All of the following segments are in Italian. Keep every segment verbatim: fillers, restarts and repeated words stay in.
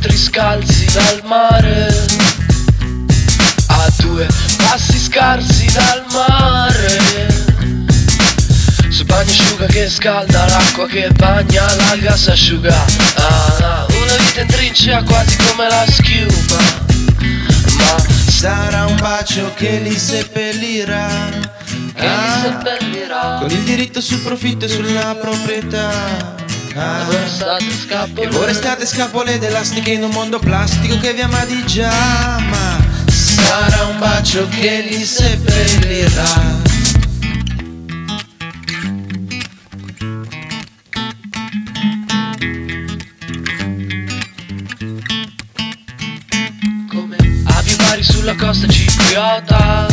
metri scalzi dal mare, a due passi scarsi dal mare, sul asciuga che scalda, l'acqua che bagna, la casa asciuga. ah, Una vita in trincea quasi come la schiuma, ma sarà un bacio che li seppellirà, che li seppellirà, con il diritto sul profitto e sulla proprietà. Ah, e voi restate scapole d'elastica in un mondo plastico che vi ama di già, ma sarà un bacio che li seppellirà. Come avi mari sulla costa cipriota,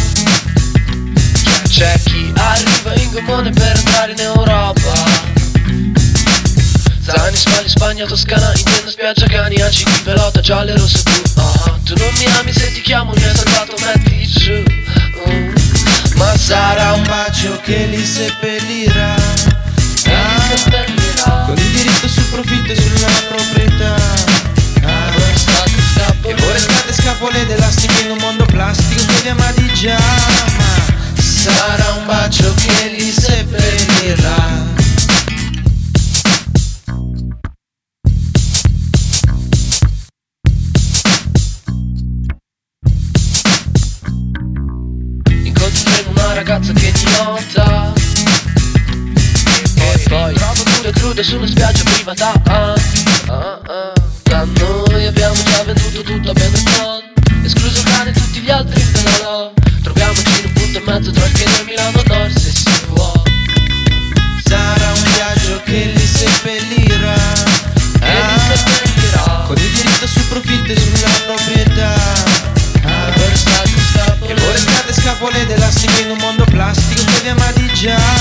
c'è chi arriva in gommone per andare in Europa. Zani, Spagna, Spagna, Toscana, intendo spiaggia, cani, anci, chi pelota, gialle, rosso, blu. uh-huh. Tu non mi ami, se ti chiamo mi hai salvato, metti giù. uh. Ma sarà un bacio che li seppellirà, che li seppellirà, con il diritto sul profitto e sulla proprietà. ah. E voi restate scapole d'elastica in un mondo plastico che vi ama di già, ma sarà un bacio che li seppellirà. Ragazza che ti nota, e poi trovo crude crude sulla spiaggia privata. ah, ah, ah. Da noi abbiamo già venduto tutto a Benetton, escluso cane e tutti gli altri della L O. Troviamoci in un punto e mezzo tra Chiesa e Milano Nord, se si può. Sarà un viaggio che li seppellirà, che li seppellirà, con il diritto sul profitto e sulla proprietà. Scapole d'elastica in un mondo plastico che vi ama di già.